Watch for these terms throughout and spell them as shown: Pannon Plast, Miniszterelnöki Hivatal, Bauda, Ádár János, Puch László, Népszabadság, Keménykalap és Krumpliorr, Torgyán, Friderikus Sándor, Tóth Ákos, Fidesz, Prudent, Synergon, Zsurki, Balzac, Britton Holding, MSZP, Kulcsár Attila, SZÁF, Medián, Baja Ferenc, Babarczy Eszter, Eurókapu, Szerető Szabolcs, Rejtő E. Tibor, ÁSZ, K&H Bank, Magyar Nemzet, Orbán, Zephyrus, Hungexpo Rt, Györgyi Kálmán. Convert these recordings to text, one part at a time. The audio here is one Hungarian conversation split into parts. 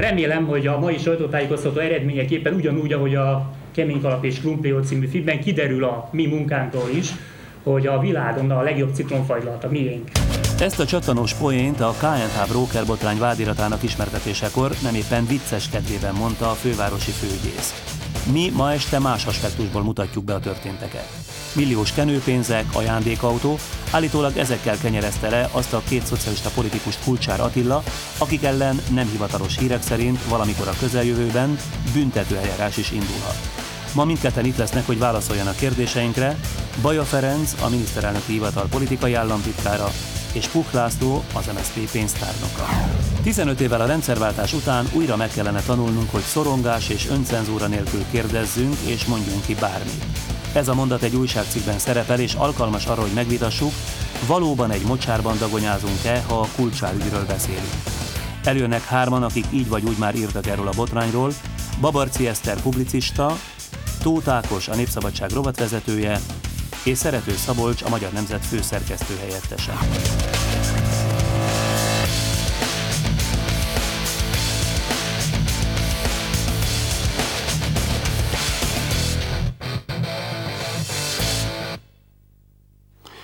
Remélem, hogy a mai sajtótájékoztató eredményeképpen ugyanúgy, ahogy a Keménykalap és Krumpliorr című filmben kiderül a mi munkánkról is, hogy a világon a legjobb citromfagylalt a miénk. Ezt a csattanós poént a K&H bróker botrány vádiratának ismertetésekor nem éppen vicces kedvében mondta a fővárosi főügyész. Mi ma este más aspektusból mutatjuk be a történteket. Milliós kenőpénzek, ajándékautó, állítólag ezekkel kenyerezte le azt a két szocialista politikust Kulcsár Attila, akik ellen nem hivatalos hírek szerint valamikor a közeljövőben büntetőeljárás is indulhat. Ma mindketten itt lesznek, hogy válaszoljanak kérdéseinkre Baja Ferenc, a Miniszterelnöki Hivatal politikai államtitkára, és Puch László, az MSZP pénztárnoka. 15 évvel a rendszerváltás után újra meg kellene tanulnunk, hogy szorongás és öncenzúra nélkül kérdezzünk és mondjunk ki bármit. Ez a mondat egy újságcikkben szerepel, és alkalmas arra, hogy megvitassuk, valóban egy mocsárban dagonyázunk-e, ha a Kulcsár ügyről beszélünk. Előjönnek hárman, akik így vagy úgy már írtak erről a botrányról: Babarczy Eszter publicista, Tóth Ákos, a Népszabadság rovatvezetője, és Szerető Szabolcs, a Magyar Nemzet főszerkesztő helyettese.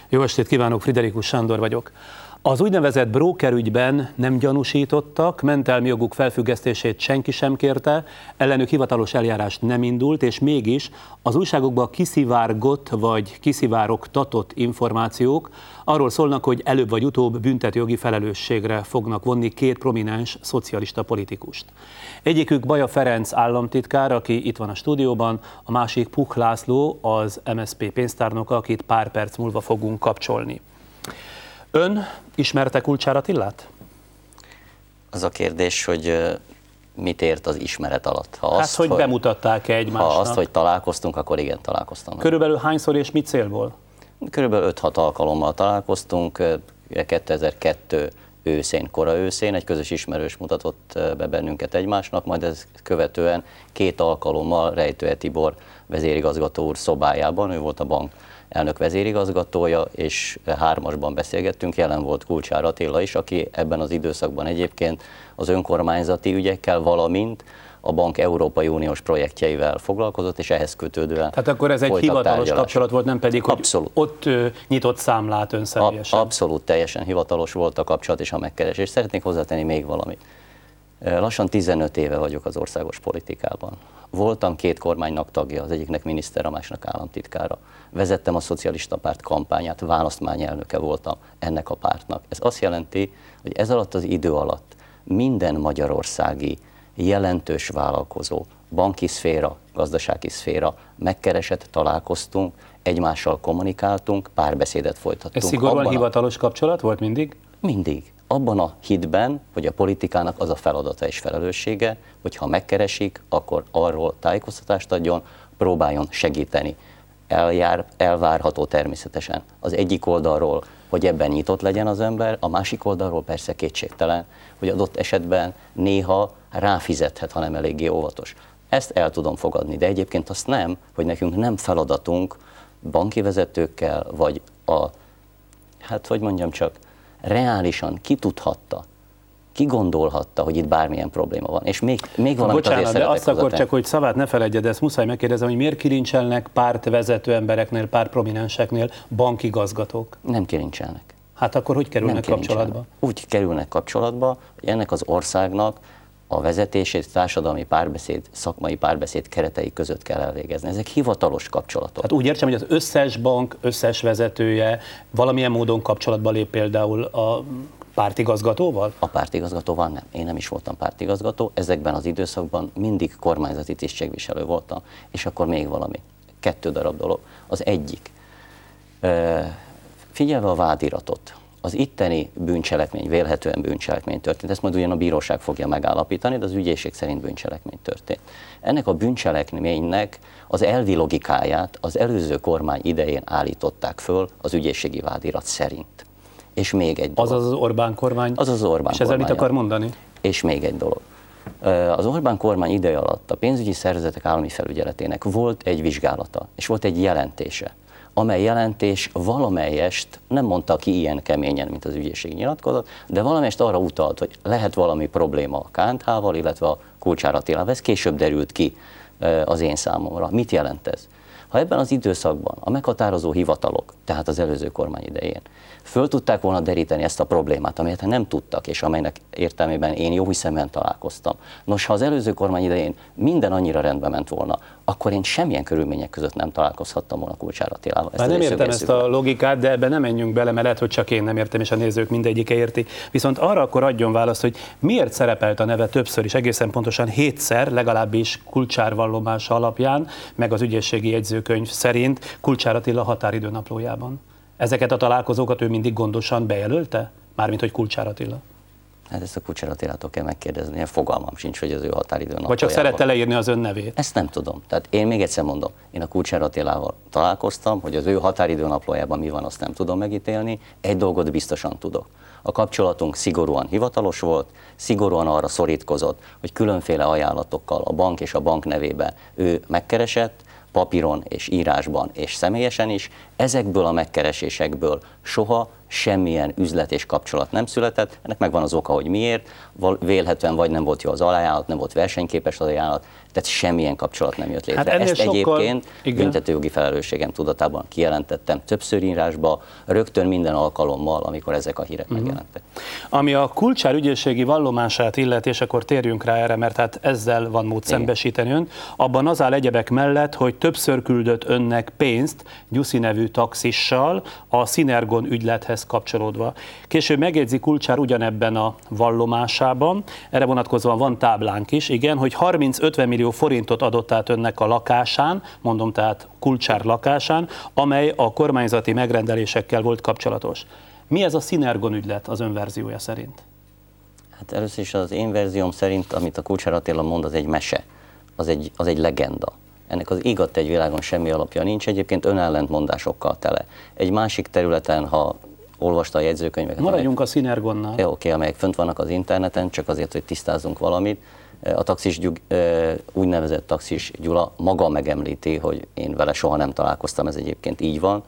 Jó estét kívánok, Friderikus Sándor vagyok. Az úgynevezett brókerügyben nem gyanúsítottak, mentelmi joguk felfüggesztését senki sem kérte, ellenük hivatalos eljárás nem indult, és mégis az újságokba kiszivárgott vagy kiszivárogtatott információk arról szólnak, hogy előbb vagy utóbb büntetőjogi felelősségre fognak vonni két prominens szocialista politikust. Egyikük Baja Ferenc államtitkár, aki itt van a stúdióban, a másik Puch László, az MSZP pénztárnoka, akit pár perc múlva fogunk kapcsolni. Ön ismerte Kulcsár Attilát? Az a kérdés, hogy mit ért az ismeret alatt. Ha hát, azt, hogy bemutatták-e egymásnak? Ha azt, hogy találkoztunk, akkor igen, találkoztam. Körülbelül hányszor és mi célból? Körülbelül 5-6 alkalommal találkoztunk. 2002 őszén, kora őszén egy közös ismerős mutatott be bennünket egymásnak, majd ez követően 2 alkalommal Rejtő E. Tibor vezérigazgató úr szobájában, ő volt a bank elnök vezérigazgatója, és 3-asban beszélgettünk, jelen volt Kulcsár Attila is, aki ebben az időszakban egyébként az önkormányzati ügyekkel, valamint a bank Európai Uniós projektjeivel foglalkozott, és ehhez kötődően. Tehát akkor ez egy hivatalos kapcsolat volt, nem pedig, hogy abszolút. Ott nyitott számlát ön személyesen. Abszolút teljesen hivatalos volt a kapcsolat és a megkeresés. Szeretnék hozzátenni még valamit. Lassan 15 éve vagyok az országos politikában. Voltam 2 kormánynak tagja, az egyiknek miniszter, a másnak államtitkára. Vezettem a szocialista párt kampányát, választmányelnöke voltam ennek a pártnak. Ez azt jelenti, hogy ez alatt az idő alatt minden magyarországi jelentős vállalkozó, banki szféra, gazdasági szféra megkeresett, találkoztunk, egymással kommunikáltunk, párbeszédet folytattunk. Ez szigorúan hivatalos kapcsolat volt mindig? Mindig. Abban a hitben, hogy a politikának az a feladata és felelőssége, hogy ha megkeresik, akkor arról tájékoztatást adjon, próbáljon segíteni. Elvárható természetesen az egyik oldalról, hogy ebben nyitott legyen az ember, a másik oldalról persze kétségtelen, hogy adott esetben néha ráfizethet, ha nem eléggé óvatos. Ezt el tudom fogadni, de egyébként azt nem, hogy nekünk nem feladatunk banki vezetőkkel, vagy a, hát hogy mondjam csak, reálisan kigondolhatta, hogy itt bármilyen probléma van. És még valamit bocsánat, azért szeretek hozzátenni. Akkor csak, hogy szavát ne felejtjed, ezt muszáj megkérdezem, hogy miért kilincselnek pártvezető embereknél, pártprominenseknél bankigazgatók? Nem kilincselnek. Hát akkor hogy kerülnek kapcsolatba? Úgy kerülnek kapcsolatba, hogy ennek az országnak a vezetését társadalmi párbeszéd, szakmai párbeszéd keretei között kell elvégezni. Ezek hivatalos kapcsolatok. Hát úgy értem, hogy az összes bank, összes vezetője valamilyen módon kapcsolatba lép például a pártigazgatóval? A pártigazgatóval nem. Én nem is voltam pártigazgató. Ezekben az időszakban mindig kormányzati tisztségviselő voltam. És akkor még valami. 2 darab dolog. Az egyik. Figyelve a vádiratot, az itteni bűncselekmény, vélhetően bűncselekmény történt. Ezt majd ugyan a bíróság fogja megállapítani, de az ügyészség szerint bűncselekmény történt. Ennek a bűncselekménynek az elvi logikáját az előző kormány idején állították föl az ügyészségi vádirat szerint. És még egy dolog. Azaz az Orbán kormány? Azaz az Orbán kormány. És ezzel mit akar mondani? És még egy dolog. Az Orbán kormány ideje alatt a pénzügyi szervezetek állami felügyeletének volt egy vizsgálata, és volt egy jelentése, amely jelentés valamelyest, nem mondta ki ilyen keményen, mint az ügyészség nyilatkozat, de valamelyest arra utalt, hogy lehet valami probléma a K&H-val, illetve a Kulcsár Attilával. Ez később derült ki az én számomra. Mit jelent ez? Ha ebben az időszakban a meghatározó hivatalok, tehát az előző kormány idején, föl tudták volna deríteni ezt a problémát, amelyet nem tudtak, és amelynek értelmében én jó hiszemben találkoztam. Nos, ha az előző kormány idején minden annyira rendbe ment volna, akkor én semmilyen körülmények között nem találkozhattam volna Kulcsár Attilával. Nem értem ezt a logikát, de ebbe nem menjünk bele, mert lehet, hogy csak én nem értem, és a nézők mindegyike érti. Viszont arra akkor adjon választ, hogy miért szerepelt a neve többször is, egészen pontosan 7-szer, legalábbis Kulcsár vallomása alapján, meg az ügyészségi jegyzőkönyv szerint Kulcsár Attila határidőnaplójában. Ezeket a találkozókat ő mindig gondosan bejelölte? Mármint, hogy Kulcsár Attila. Hát ezt a Kulcsár Attilától kell megkérdezni, fogalmam sincs, hogy az ő határidőnaplójában. Vagy csak szerette leírni az ön nevét? Ezt nem tudom. Tehát én még egyszer mondom, én a Kulcsár Attilával találkoztam, hogy az ő határidőnaplójában mi van, azt nem tudom megítélni. Egy dolgot biztosan tudok. A kapcsolatunk szigorúan hivatalos volt, szigorúan arra szorítkozott, hogy különféle ajánlatokkal a bank és a bank nevében ő megkeresett, papíron és írásban és személyesen is, ezekből a megkeresésekből soha semmilyen üzlet és kapcsolat nem született, ennek megvan az oka, hogy miért, vélhetően vagy nem volt jó az ajánlat, nem volt versenyképes az ajánlat, tehát semmilyen kapcsolat nem jött létre. Hát ezt egyébként büntetőjogi felelősségem tudatában kijelentettem többször írásba, rögtön minden alkalommal, amikor ezek a hírek megjelentek. Ami a Kulcsár ügyészségi vallomását illeti, és akkor térjünk rá erre, mert hát ezzel van mód szembesíteni ön, abban az áll egyebek mellett, hogy többször küldött önnek pénzt Gyuszi nevű taxissal a Synergon ügylethez kapcsolódva. Később megjegyzi Kulcsár ugyanebben a vallomásában, erre vonatkozóan van táblánk is, igen, hogy 30-50 millió forintot adott át önnek a lakásán, mondom tehát Kulcsár lakásán, amely a kormányzati megrendelésekkel volt kapcsolatos. Mi ez a Synergon ügylet az ön verziója szerint? Hát először is az én verzióm szerint, amit a Kulcsár Attila mond, az egy mese, az egy legenda. Ennek az egy világon semmi alapja nincs, egyébként önellentmondásokkal tele. Egy másik területen, ha olvasta a jegyzőkönyveket... Maradjunk a Synergonnál. Oké, amelyek fönt vannak az interneten, csak azért, hogy tisztázzunk valamit. A taxis, úgynevezett taxis Gyula maga megemlíti, hogy én vele soha nem találkoztam, ez egyébként így van.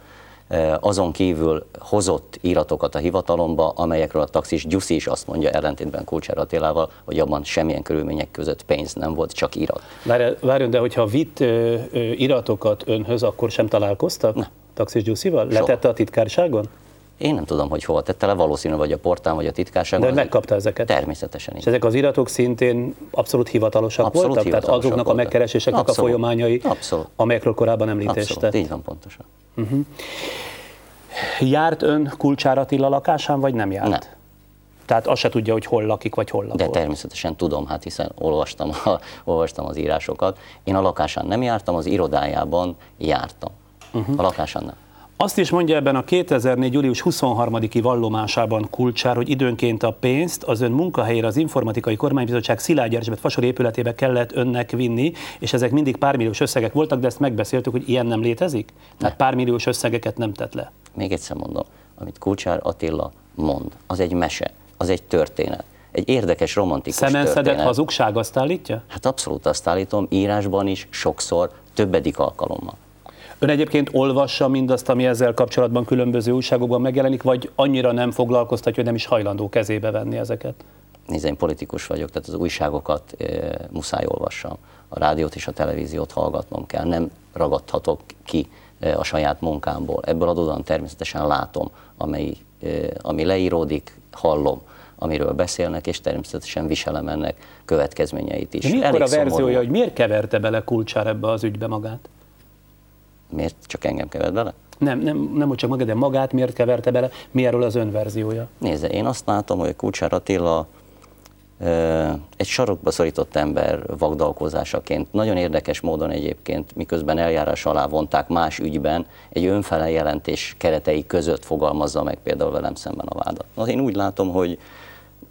Azon kívül hozott iratokat a hivatalomba, amelyekről a taxis Gyuszi is azt mondja, ellentétben Kulcsár Attilával, hogy abban semmilyen körülmények között pénz nem volt, csak irat. Várjon, de hogyha vitt iratokat önhöz, akkor sem találkoztak? Ne. Taxis Gyuszival? Letette a titkárságon? Én nem tudom, hogy hol tette le, valószínű vagy a portán, vagy a titkárságon. De megkapta ezeket? Természetesen. És ezek az iratok szintén abszolút hivatalosak voltak? Hivatalosak, tehát azoknak voltak a megkereséseknek a folyamányai, amelyekről korábban említést tett. Így van, pontosan. Járt ön Kulcsár Attila lakásán, vagy nem járt? Nem. Tehát azt se tudja, hogy hol lakik, vagy hol lakott. De természetesen tudom, hát hiszen olvastam az írásokat. Én a lakásán nem jártam, az irodájában jártam. A lakásán nem. Azt is mondja ebben a 2004. július 23-i vallomásában Kulcsár, hogy időnként a pénzt az ön munkahelyére az Informatikai Kormánybizottság Szilágyi Erzsébet fasori épületébe kellett önnek vinni, és ezek mindig pármilliós összegek voltak, de ezt megbeszéltük, hogy ilyen nem létezik? Tehát pármilliós összegeket nem tett le. Még egyszer mondom, amit Kulcsár Attila mond, az egy mese, az egy történet. Egy érdekes, romantikus történet. Szemenszedett hazugság, azt állítja? Hát abszolút azt állítom, írásban is sokszor, többedik alkalommal. Ön egyébként olvassa mindazt, ami ezzel kapcsolatban különböző újságokban megjelenik, vagy annyira nem foglalkoztatja, hogy nem is hajlandó kezébe venni ezeket? Nézd, én politikus vagyok, tehát az újságokat muszáj olvassam. A rádiót és a televíziót hallgatnom kell, nem ragadhatok ki a saját munkámból. Ebből adódóan természetesen látom, ami leíródik, hallom, amiről beszélnek, és természetesen viselem ennek következményeit is. Mi akkor a verziója, hogy miért keverte bele Kulcsár ebbe az ügybe magát? Miért csak engem kevert bele? Nem, hogy csak magad, de magát miért keverte bele? Mi erről az ön verziója? Nézze, én azt látom, hogy Kulcsár Attila egy sarokba szorított ember vagdalkozásaként. Nagyon érdekes módon egyébként, miközben eljárás alá vonták más ügyben, egy önfeleljelentés keretei között fogalmazza meg például velem szemben a vádat. Na, én úgy látom, hogy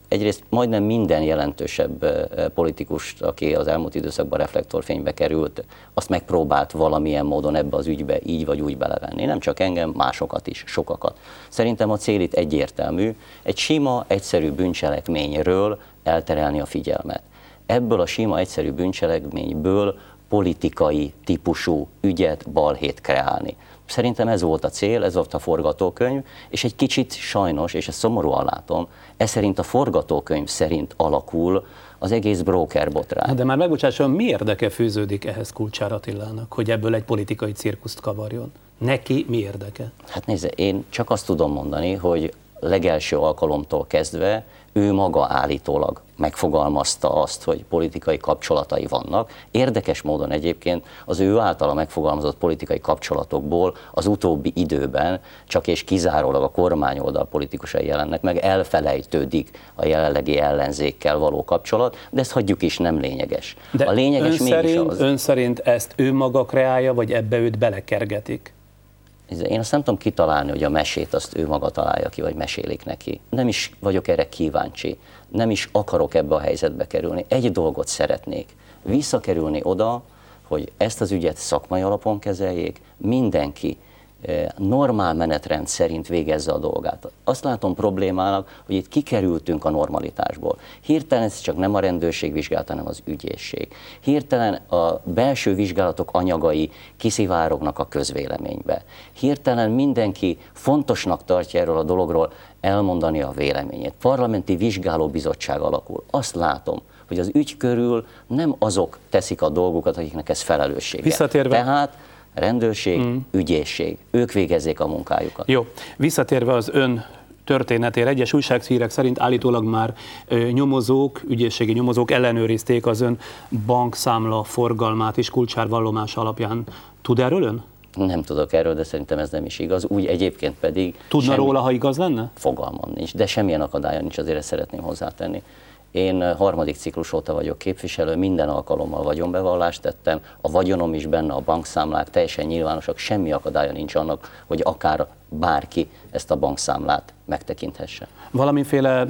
egyrészt majdnem minden jelentősebb politikus, aki az elmúlt időszakban reflektorfénybe került, azt megpróbált valamilyen módon ebbe az ügybe így vagy úgy belevenni. Nem csak engem, másokat is, sokakat. Szerintem a cél itt egyértelmű, egy sima, egyszerű bűncselekményről elterelni a figyelmet. Ebből a sima, egyszerű bűncselekményből politikai típusú ügyet, balhét kreálni. Szerintem ez volt a cél, ez volt a forgatókönyv, és egy kicsit sajnos, és ezt szomorúan látom, ez szerint a forgatókönyv szerint alakul az egész brókerbotrány. De már megbocsássam, mi érdeke fűződik ehhez Kulcsár Attilának, hogy ebből egy politikai cirkuszt kavarjon? Neki mi érdeke? Hát nézze, én csak azt tudom mondani, hogy legelső alkalomtól kezdve ő maga állítólag megfogalmazta azt, hogy politikai kapcsolatai vannak. Érdekes módon egyébként az ő általa megfogalmazott politikai kapcsolatokból az utóbbi időben csak és kizárólag a kormányoldal politikusai jelennek meg, elfelejtődik a jelenlegi ellenzékkel való kapcsolat, de ezt hagyjuk is, nem lényeges. De a lényeges mégis az. Ön szerint ezt ő maga kreálja, vagy ebbe őt belekergetik? Én azt nem tudom kitalálni, hogy a mesét azt ő maga találja ki, vagy mesélik neki. Nem is vagyok erre kíváncsi, nem is akarok ebbe a helyzetbe kerülni. Egy dolgot szeretnék, visszakerülni oda, hogy ezt az ügyet szakmai alapon kezeljék, mindenki normál menetrend szerint végezze a dolgát. Azt látom problémának, hogy itt kikerültünk a normalitásból. Hirtelen ez csak nem a rendőrség vizsgálata, hanem az ügyészség. Hirtelen a belső vizsgálatok anyagai kiszivárognak a közvéleménybe. Hirtelen mindenki fontosnak tartja erről a dologról elmondani a véleményét. Parlamenti vizsgálóbizottság alakul. Azt látom, hogy az ügy körül nem azok teszik a dolgukat, akiknek ez felelőssége. Visszatérve. Tehát rendőrség, ügyészség. Ők végezzék a munkájukat. Jó. Visszatérve az ön történetére, egyes újsághírek szerint állítólag már nyomozók, ügyészségi nyomozók ellenőrizték az ön bankszámla forgalmát is Kulcsár vallomás alapján. Tud erről ön? Nem tudok erről, de szerintem ez nem is igaz. Úgy egyébként pedig... Tudna róla, ha igaz lenne? Fogalmam nincs, de semmilyen akadálya nincs, azért ezt szeretném hozzátenni. Én harmadik ciklus óta vagyok képviselő, minden alkalommal vagyonbevallást tettem, a vagyonom is benne, a bankszámlák teljesen nyilvánosak, semmi akadálya nincs annak, hogy akár bárki ezt a bankszámlát megtekinthesse. Valamiféle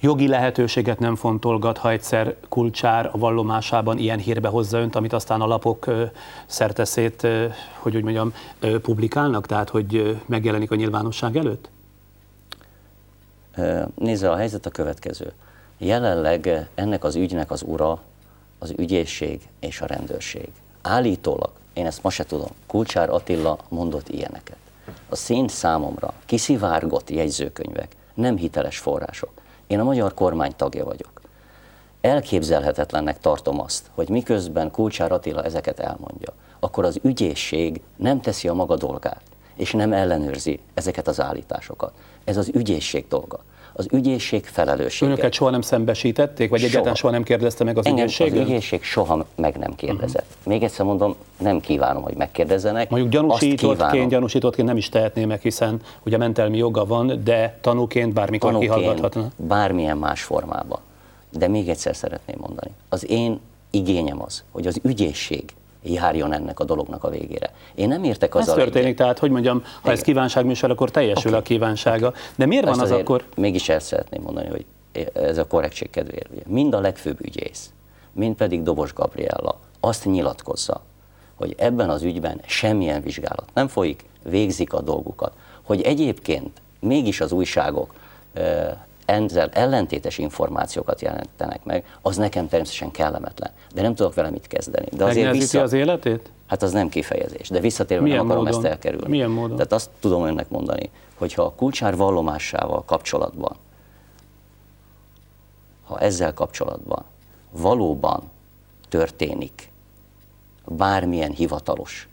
jogi lehetőséget nem fontolgat, ha egyszer Kulcsár a vallomásában ilyen hírbe hozza önt, amit aztán a lapok szerteszét, hogy úgy mondjam, publikálnak, tehát hogy megjelenik a nyilvánosság előtt? Nézze, a helyzet a következő. Jelenleg ennek az ügynek az ura az ügyészség és a rendőrség. Állítólag, én ezt ma se tudom, Kulcsár Attila mondott ilyeneket. A szén számomra kiszivárgott jegyzőkönyvek, nem hiteles források. Én a magyar kormány tagja vagyok. Elképzelhetetlennek tartom azt, hogy miközben Kulcsár Attila ezeket elmondja, akkor az ügyészség nem teszi a maga dolgát, és nem ellenőrzi ezeket az állításokat. Ez az ügyészség dolga. Az ügyészség felelőssége. Önöket soha nem szembesítették, vagy egyáltalán soha nem kérdezte meg az ügyészséget? Az ügyészség soha meg nem kérdezett. Még egyszer mondom, nem kívánom, hogy megkérdezzenek. Mondjuk gyanúsítottként nem is tehetné meg, hiszen ugye mentelmi joga van, de tanúként bármikor kihallgathatna. Bármilyen más formában. De még egyszer szeretném mondani. Az én igényem az, hogy az ügyészség járjon ennek a dolognak a végére. Én nem értek azzal. Ez történik, tehát, hogy mondjam, ha ez kívánságműsor, akkor teljesül a kívánsága. De miért van az akkor? Mégis el szeretném mondani, hogy ez a korrektség kedvéért. Mind a legfőbb ügyész, mind pedig Dobos Gabriella azt nyilatkozza, hogy ebben az ügyben semmilyen vizsgálat nem folyik, végzik a dolgukat. Hogy egyébként mégis az újságok ezzel ellentétes információkat jelentenek meg, az nekem természetesen kellemetlen. De nem tudok vele mit kezdeni. De azért az életét? Hát az nem kifejezés, de visszatérve nem akarom ezt elkerülni. Milyen módon? Tehát azt tudom önnek mondani, hogy ha a Kulcsár vallomásával kapcsolatban, ha ezzel kapcsolatban valóban történik bármilyen hivatalos,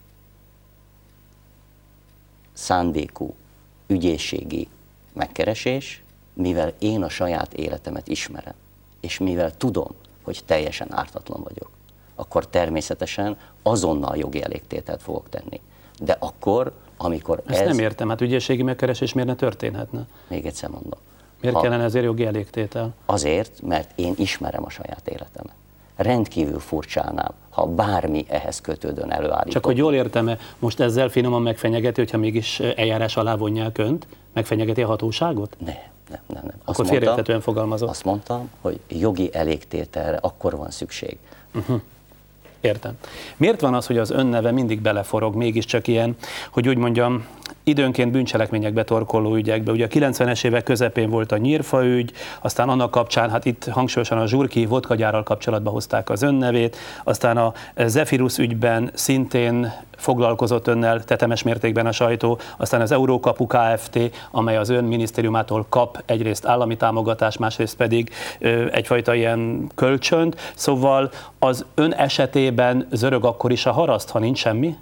szándékú, ügyészségi megkeresés, mivel én a saját életemet ismerem, és mivel tudom, hogy teljesen ártatlan vagyok, akkor természetesen azonnal jogi elégtételt fogok tenni. De akkor, amikor ez... Ezt nem értem, hát ügyészségi megkeresés miért ne történhetne? Még egyszer mondom. Miért kellene ezért jogi elégtétel? Azért, mert én ismerem a saját életemet. Rendkívül furcsálnám, ha bármi ehhez kötődően előállítom. Csak hogy jól értem-e, most ezzel finoman megfenyegeti, hogyha mégis eljárás alá vonják önt? Megfenyegeti a hatóságot? Nem. Akkor félreérthetően fogalmazott. Azt mondtam, hogy jogi elégtételre akkor van szükség. Értem. Miért van az, hogy az önneve mindig beleforog, mégiscsak ilyen, hogy úgy mondjam, időnként bűncselekményekbe torkoló ügyekbe? Ugye a 90-es évek közepén volt a Nyírfa ügy, aztán annak kapcsán, hát itt hangsúlyosan a zsurki vodkagyárral kapcsolatba hozták az önnevét, aztán a Zephyrus ügyben szintén foglalkozott önnel tetemes mértékben a sajtó, aztán az Eurókapu Kft., amely az ön minisztériumától kap egyrészt állami támogatást, másrészt pedig egyfajta ilyen kölcsönt. Szóval az ön esetében zörög akkor is a haraszt, ha nincs semmi?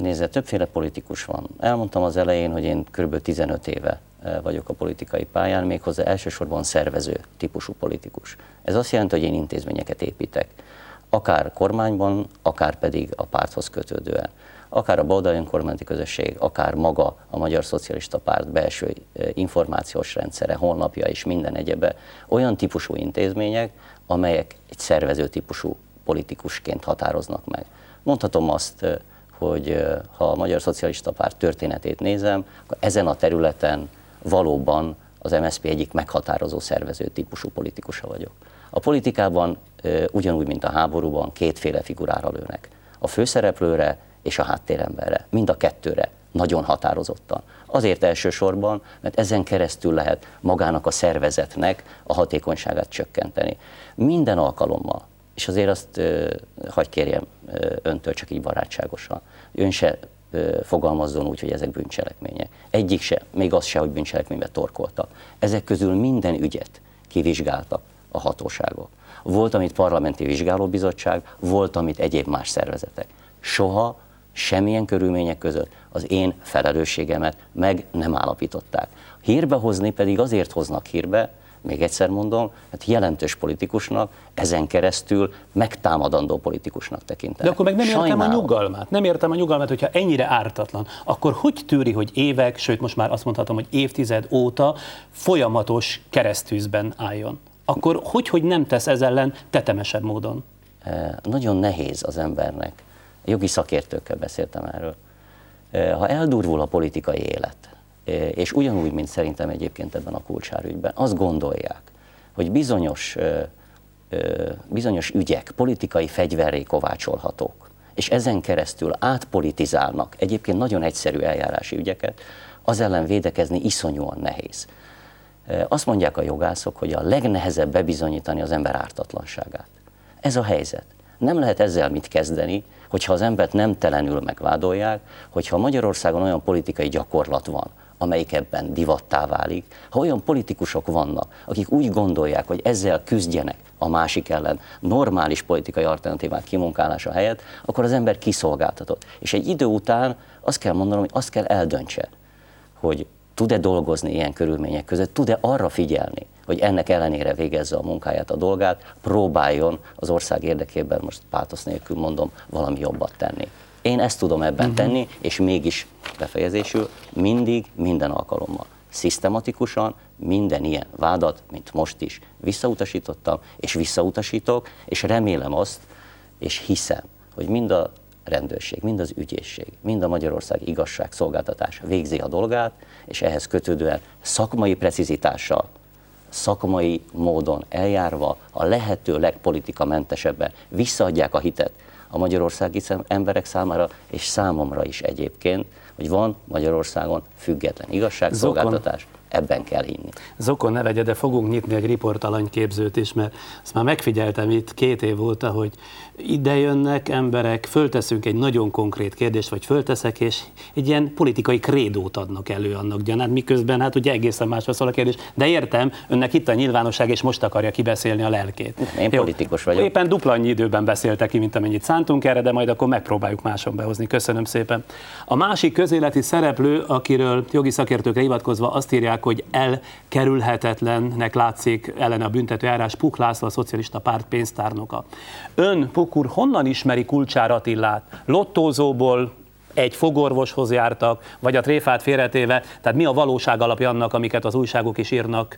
Nézze, többféle politikus van. Elmondtam az elején, hogy én kb. 15 éve vagyok a politikai pályán, méghozzá elsősorban szervező típusú politikus. Ez azt jelenti, hogy én intézményeket építek. Akár kormányban, akár pedig a párthoz kötődően. Akár a Bauda önkormányzati közösség, akár maga a Magyar Szocialista Párt belső információs rendszere, honlapja és minden egyebe. Olyan típusú intézmények, amelyek egy szervező típusú politikusként határoznak meg. Mondhatom azt, hogy ha a Magyar Szocialista Párt történetét nézem, akkor ezen a területen valóban az MSZP egyik meghatározó szervező típusú politikusa vagyok. A politikában ugyanúgy, mint a háborúban, kétféle figurára lőnek. A főszereplőre és a háttéremberre, mind a kettőre, nagyon határozottan. Azért elsősorban, mert ezen keresztül lehet magának a szervezetnek a hatékonyságát csökkenteni. Minden alkalommal, és azért azt hagy kérjem öntől csak így barátságosan, ön se fogalmazzon úgy, hogy ezek bűncselekmények. Egyik se, még az se, hogy bűncselekménybe torkoltak. Ezek közül minden ügyet kivizsgáltak a hatóságok. Volt, amit parlamenti vizsgálóbizottság, volt, amit egyéb más szervezetek. Soha, semmilyen körülmények között az én felelősségemet meg nem állapították. Hírbe hozni pedig azért hoznak hírbe, még egyszer mondom, hát jelentős politikusnak, ezen keresztül megtámadandó politikusnak tekintenek. De akkor meg nem értem a nyugalmát. Nem értem a nyugalmát, hogyha ennyire ártatlan. Akkor hogy tűri, hogy évek, sőt most már azt mondhatom, hogy évtized óta folyamatos keresztűzben álljon? Akkor hogy nem tesz ez ellen tetemesebb módon? Nagyon nehéz az embernek. Jogi szakértőkkel beszéltem erről. Ha eldurvul a politikai élet, és ugyanúgy, mint szerintem egyébként ebben a Kulcsár ügyben, azt gondolják, hogy bizonyos ügyek politikai fegyverré kovácsolhatók, és ezen keresztül átpolitizálnak egyébként nagyon egyszerű eljárási ügyeket, az ellen védekezni iszonyúan nehéz. Azt mondják a jogászok, hogy a legnehezebb bebizonyítani az ember ártatlanságát. Ez a helyzet. Nem lehet ezzel mit kezdeni, hogyha az embert nemtelenül megvádolják, hogyha Magyarországon olyan politikai gyakorlat van, amelyik ebben divattá válik, ha olyan politikusok vannak, akik úgy gondolják, hogy ezzel küzdjenek a másik ellen normális politikai alternatívák kimunkálása helyett, akkor az ember kiszolgáltatott. És egy idő után azt kell mondanom, hogy azt kell eldöntse, hogy tud-e dolgozni ilyen körülmények között, tud-e arra figyelni, hogy ennek ellenére végezze a munkáját, a dolgát, próbáljon az ország érdekében, most pátosz nélkül mondom, valami jobbat tenni. Én ezt tudom ebben tenni, és mégis befejezésül mindig, minden alkalommal, szisztematikusan minden ilyen vádat, mint most is, visszautasítottam, és visszautasítok, és remélem azt, és hiszem, hogy mind a rendőrség, mind az ügyészség, mind a Magyarország igazságszolgáltatás végzi a dolgát, és ehhez kötődően szakmai precizitással, szakmai módon eljárva a lehető legpolitikamentesebben visszaadják a hitet a magyarországi emberek számára, és számomra is egyébként, hogy van Magyarországon független igazságszolgáltatás, ebben kell hinni. Zokon ne vegye, de fogunk nyitni egy riportalany képzőt is, mert ezt már megfigyeltem itt 2 év óta, hogy ide jönnek emberek, fölteszünk egy nagyon konkrét kérdést, vagy fölteszek, és egy ilyen politikai krédót adnak elő annak gyanát, miközben hát ugye egészen másra szól a kérdés, de értem, önnek itt a nyilvánosság, és most akarja kibeszélni a lelkét. Én politikus vagyok. Éppen dupla annyi időben beszéltek ki, mint amennyit szántunk erre, de majd akkor megpróbáljuk máson behozni. Köszönöm szépen. A másik közéleti szereplő, akiről jogi szakértőkre hivatkozva azt írják, hogy elkerülhetetlennek látszik ellene a büntetőjárás, Puch László, a Szocialista Párt pénztárnoka. Ön, Puch úr, honnan ismeri Kulcsár Attilát? Lottózóból, egy fogorvoshoz jártak, vagy a tréfát félretéve, tehát mi a valóság alapja annak, amiket az újságok is írnak,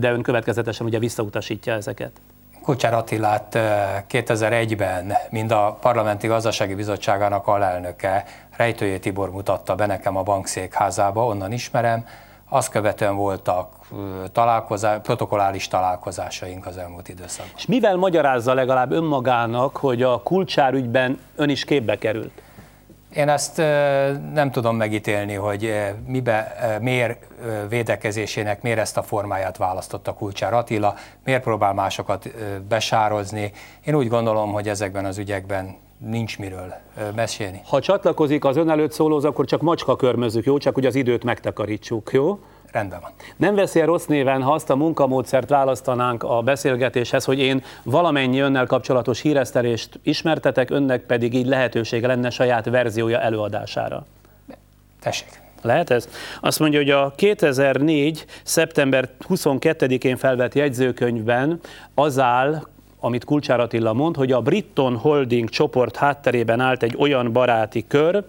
de ön következetesen ugye visszautasítja ezeket? Kulcsár Attilát 2001-ben, mind a Parlamenti Gazdasági Bizottságának alelnöke, Rejtő E. Tibor mutatta be nekem a bankszékházába, onnan ismerem. Azt követően voltak protokollális találkozásaink az elmúlt időszakban. És mivel magyarázza legalább önmagának, hogy a Kulcsár ügyben ön is képbe került? Én ezt nem tudom megítélni, hogy miért védekezésének, miért ezt a formáját választotta Kulcsár Attila, miért próbál másokat besározni. Én úgy gondolom, hogy ezekben az ügyekben nincs miről mesélni. Ha csatlakozik az ön előtt szólóz, akkor csak macska körmözzük, jó? Csak ugye az időt megtakarítsuk, jó? Rendben van. Nem veszi rossz néven, ha azt a munkamódszert választanánk a beszélgetéshez, hogy én valamennyi önnel kapcsolatos híresztelést ismertetek, önnek pedig így lehetősége lenne saját verziója előadására. Tessék. Lehet ez? Azt mondja, hogy a 2004. szeptember 22-én felvett jegyzőkönyvben az áll, amit Kulcsár Attila mond, hogy a Britton Holding csoport hátterében állt egy olyan baráti kör,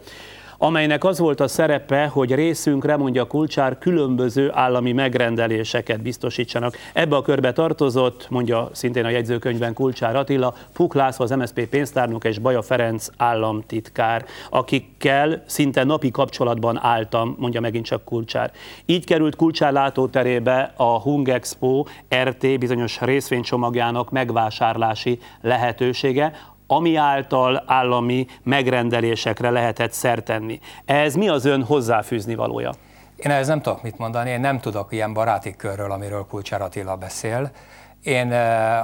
amelynek az volt a szerepe, hogy részünkre, mondja Kulcsár, különböző állami megrendeléseket biztosítsanak. Ebbe a körbe tartozott, mondja szintén a jegyzőkönyvben Kulcsár Attila, Puch László, az MSZP pénztárnok és Baja Ferenc államtitkár, akikkel szinte napi kapcsolatban álltam, mondja megint csak Kulcsár. Így került Kulcsár látóterébe a Hungexpo Rt. Bizonyos részvénycsomagjának megvásárlási lehetősége, ami által állami megrendelésekre lehetett szert tenni. Ez mi az ön hozzáfűzni valója? Én ehhez nem tudok mit mondani, én nem tudok ilyen baráti körről, amiről Kulcsár Attila beszél. Én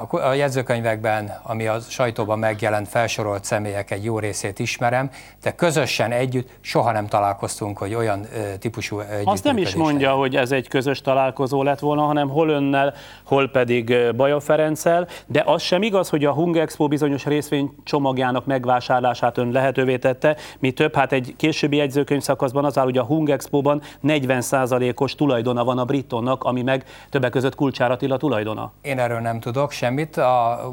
a jegyzőkönyvekben, ami a sajtóban megjelent felsorolt személyek egy jó részét ismerem, de közösen együtt soha nem találkoztunk, hogy olyan típusú együttműködésre. Azt nem is mondja, hogy ez egy közös találkozó lett volna, hanem hol önnel, hol pedig Baja Ferenccel, de az sem igaz, hogy a Hungexpo bizonyos részvénycsomagjának megvásárlását ön lehetővé tette, mi több, hát egy későbbi jegyzőkönyv szakaszban az áll, hogy a Hungexpo-ban 40%-os tulajdona van a Brittonnak, ami meg többek között Kulcsár Attila tulajdona. Erről nem tudok semmit. Az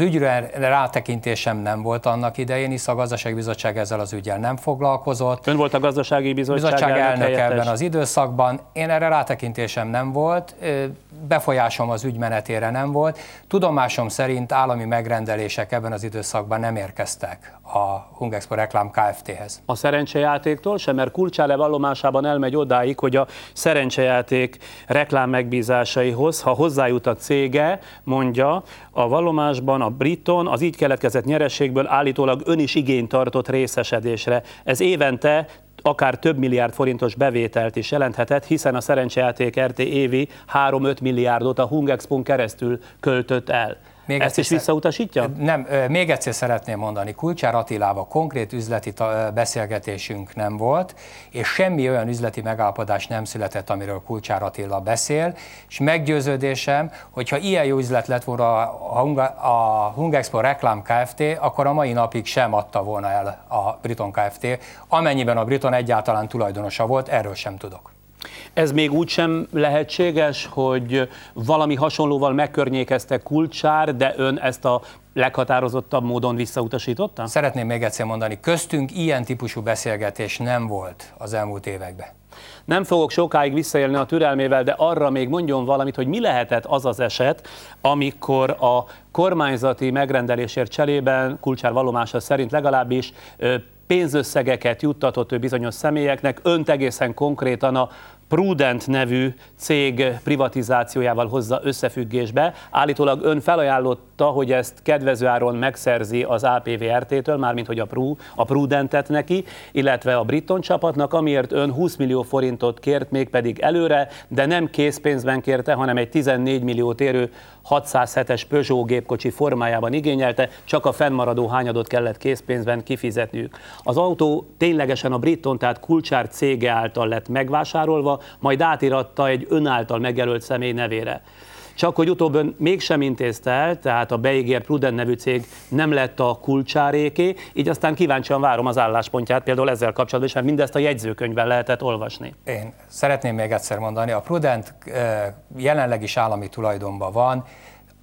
ügyre rátekintésem nem volt annak idején, hisz a gazdasági bizottság ezzel az ügyel nem foglalkozott. Ön volt a gazdasági bizottság elnöke ebben az időszakban. Én erre rátekintésem nem volt, befolyásom az ügymenetére nem volt. Tudomásom szerint állami megrendelések ebben az időszakban nem érkeztek a Hungexpo Reklám Kft.-hez. A szerencsejátéktól sem, mert Kulcsár vallomásában elmegy odáig, hogy a szerencsejáték reklám megbízásaihoz, ha hozzájut a cége, mondja, a vallomásban a Britton az így keletkezett nyereségből állítólag ön is igényt tartott részesedésre. Ez évente akár több milliárd forintos bevételt is jelenthetett, hiszen a szerencsejáték RT évi 3-5 milliárdot a Hungexpon keresztül költött el. Ezt is visszautasítja? Nem, még egyszer szeretném mondani, Kulcsár Attilával konkrét üzleti beszélgetésünk nem volt, és semmi olyan üzleti megállapodás nem született, amiről Kulcsár Attila beszél, és meggyőződésem, hogy ha ilyen jó üzlet lett volna a Hungexpo Reklám Kft., akkor a mai napig sem adta volna el a Britton Kft., amennyiben a Britton egyáltalán tulajdonosa volt, erről sem tudok. Ez még úgy sem lehetséges, hogy valami hasonlóval megkörnyékezte Kulcsár, de ön ezt a leghatározottabb módon visszautasította? Szeretném még egyszer mondani, köztünk ilyen típusú beszélgetés nem volt az elmúlt években. Nem fogok sokáig visszaélni a türelmével, de arra még mondjon valamit, hogy mi lehetett az az eset, amikor a kormányzati megrendelésért cserében Kulcsár vallomása szerint legalábbis pénzösszegeket juttatott ő bizonyos személyeknek, önt egészen konkrétan a Prudent nevű cég privatizációjával hozza összefüggésbe. Állítólag ön felajánlotta, hogy ezt kedvező áron megszerzi az APVRT-től, mármint hogy a Prudentet neki, illetve a Britton csapatnak, amiért ön 20 millió forintot kért, mégpedig előre, de nem készpénzben kérte, hanem egy 14 milliót érő 607-es Peugeot gépkocsi formájában igényelte, csak a fennmaradó hányadot kellett készpénzben kifizetniük. Az autó ténylegesen a Britton, tehát Kulcsár cége által lett megvásárolva, majd átiratta egy ön által megjelölt személy nevére. Csak hogy utóbb ön mégsem intézte el, tehát a beígért Prudent nevű cég nem lett a Kulcsáréké, így aztán kíváncsian várom az álláspontját, például ezzel kapcsolatban is, mert mindezt a jegyzőkönyvben lehetett olvasni. Én szeretném még egyszer mondani, a Prudent jelenleg is állami tulajdonban van,